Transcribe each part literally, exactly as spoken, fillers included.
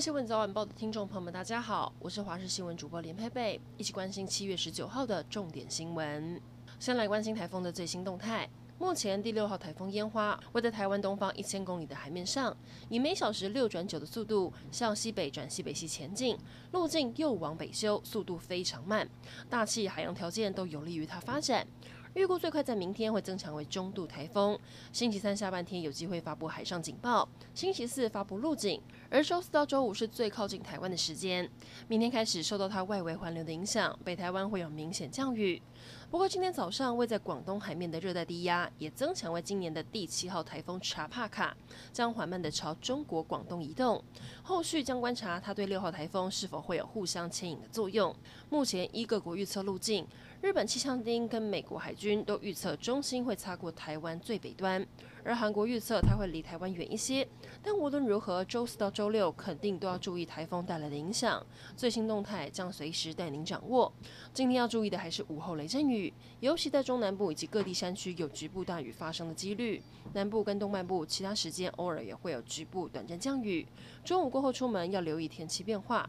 位新闻早晚报的听众朋友们，大家好，我是华视新闻主播连佩佩，一起关心七月十九号的重点新闻。先来关心台风的最新动态。目前第六号台风烟花位在台湾东方一千公里的海面上，以每小时六转九的速度向西北转西北西前进，路径又往北修，速度非常慢，大气海洋条件都有利于它发展。预估最快在明天会增强为中度台风，星期三下半天有机会发布海上警报，星期四发布陆警，而周四到周五是最靠近台湾的时间。明天开始受到它外围环流的影响，北台湾会有明显降雨。不过今天早上位在广东海面的热带低压也增强为今年的第七号台风查帕卡，将缓慢地朝中国广东移动。后续将观察它对六号台风是否会有互相牵引的作用。目前依各国预测路径，日本气象厅跟美国海军都预测中心会擦过台湾最北端，而韩国预测它会离台湾远一些。但无论如何，周四到周六肯定都要注意台风带来的影响，最新动态将随时带您掌握。今天要注意的还是午后雷阵雨，尤其在中南部以及各地山区有局部大雨发生的几率。南部跟东半部其他时间偶尔也会有局部短暂降雨。中午过后出门要留意天气变化。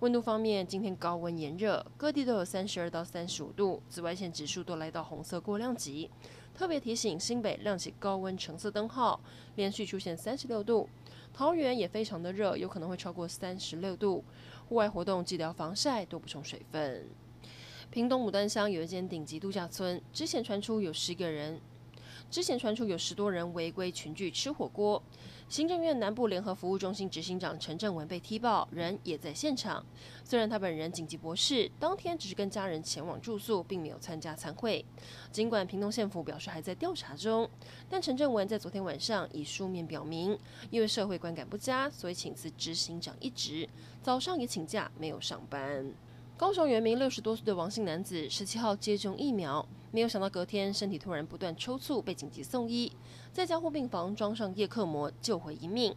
温度方面，今天高温炎热，各地都有三十二到三十五度，紫外线指数都来到红色过量级。特别提醒新北亮起高温橙色灯号，连续出现三十六度。桃园也非常的热，有可能会超过三十六度。户外活动记得要防晒，多补充水分。屏东牡丹乡有一间顶级度假村，之前传出有十个人。之前传出有十多人违规群聚吃火锅，行政院南部联合服务中心执行长陈正文被踢爆，人也在现场。虽然他本人紧急驳斥，当天只是跟家人前往住宿，并没有参加餐会。尽管屏东县府表示还在调查中，但陈正文在昨天晚上以书面表明，因为社会观感不佳，所以请辞执行长一职，早上也请假没有上班。高雄原名六十多岁的王姓男子，十七号接种疫苗，没有想到隔天身体突然不断抽搐，被紧急送医，在加护病房装上叶克膜救回一命。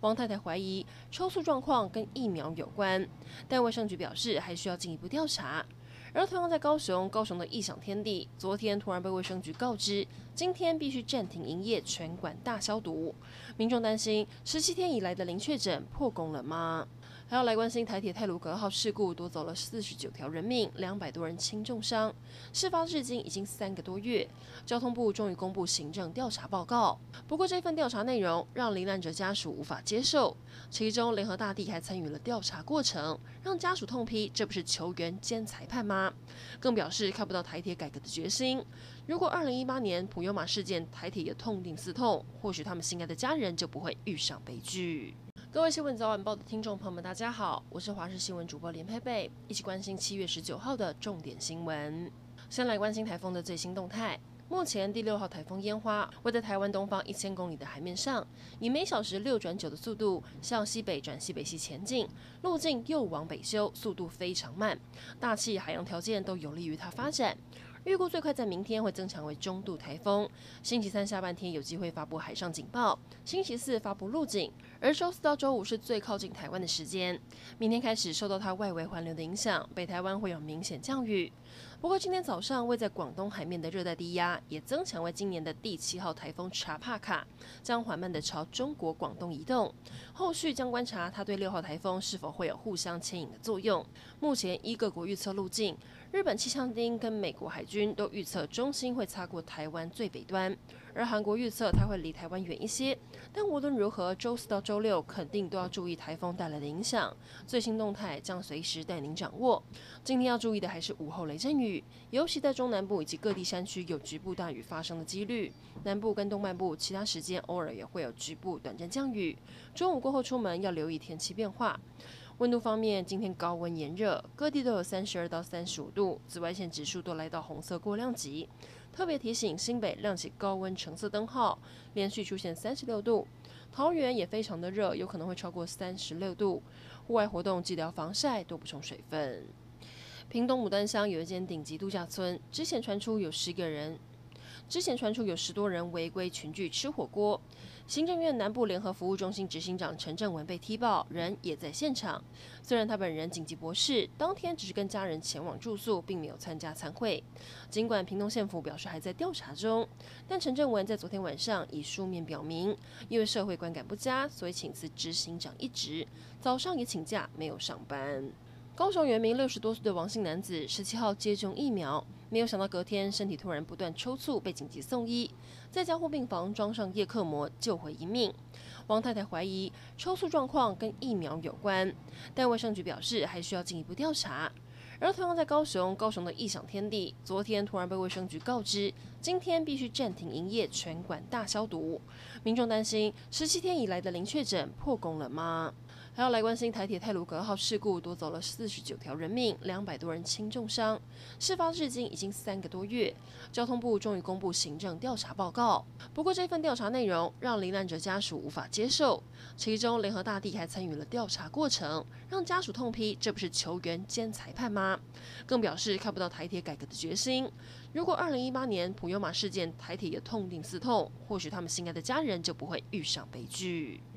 王太太怀疑抽搐状况跟疫苗有关，但卫生局表示还需要进一步调查。而同样在高雄，高雄的异想天地昨天突然被卫生局告知，今天必须暂停营业，全馆大消毒。民众担心十七天以来的零确诊破功了吗？还要来关心台铁太鲁阁号事故夺走了四十九条人命，两百多人轻重伤。事发至今已经三个多月，交通部终于公布行政调查报告。不过这份调查内容让罹难者家属无法接受，其中联合大地还参与了调查过程，让家属痛批这不是球员兼裁判吗？更表示看不到台铁改革的决心。如果二零一八年普悠玛事件台铁也痛定思痛，或许他们心爱的家人就不会遇上悲剧。各位新闻早晚报的听众朋友们，大家好，我是华视新闻主播连佩佩，一起关心七月十九号的重点新闻。先来关心台风的最新动态。目前第六号台风烟花位在台湾东方一千公里的海面上，以每小时六转九的速度向西北转西北西前进，路径又往北修，速度非常慢，大气海洋条件都有利于它发展。预估最快在明天会增强为中度台风，星期三下半天有机会发布海上警报，星期四发布陆警，而周四到周五是最靠近台湾的时间。明天开始受到它外围环流的影响，北台湾会有明显降雨。不过今天早上位在广东海面的热带低压也增强为今年的第七号台风查帕卡，将缓慢地朝中国广东移动。后续将观察它对六号台风是否会有互相牵引的作用。目前依各国预测路径，日本气象厅跟美国海军军都预测中心会擦过台湾最北端，而韩国预测它会离台湾远一些。但无论如何，周四到周六肯定都要注意台风带来的影响，最新动态将随时带您掌握。今天要注意的还是午后雷阵雨，尤其在中南部以及各地山区有局部大雨发生的几率。南部跟东半部其他时间偶尔也会有局部短暂降雨。中午过后出门要留意天气变化。温度方面，今天高温炎热，各地都有三十二到三十五度，紫外线指数都来到红色过量级。特别提醒新北亮起高温橙色灯号，连续出现三十六度。桃园也非常的热，有可能会超过三十六度。户外活动记得要防晒，多补充水分。屏东牡丹乡有一间顶级度假村，之前传出有十个人。之前传出有十多人违规群聚吃火锅。行政院南部联合服务中心执行长陈正文被踢爆，人也在现场。虽然他本人紧急驳斥，当天只是跟家人前往住宿，并没有参加餐会。尽管屏东县府表示还在调查中，但陈正文在昨天晚上以书面表明，因为社会观感不佳，所以请辞执行长一职，早上也请假没有上班。 高雄原名六十多岁的王姓男子，十七号接种疫苗，没有想到隔天身体突然不断抽搐，被紧急送医，在加护病房装上叶克膜救回一命。王太太怀疑抽搐状况跟疫苗有关，但卫生局表示还需要进一步调查。而同样在高雄，高雄的异想天地，昨天突然被卫生局告知，今天必须暂停营业，全馆大消毒。民众担心十七天以来的零确诊破功了吗？ 还要来关心台铁太鲁阁号事故夺走了四十九条人命，两百多人轻重伤。事发至今已经三个多月，交通部终于公布行政调查报告。不过这份调查内容让罹难者家属无法接受，其中联合大地还参与了调查过程，让家属痛批这不是球员兼裁判吗？更表示看不到台铁改革的决心。如果二零一八年普悠玛事件台铁也痛定思痛，或许他们心爱的家人就不会遇上悲剧。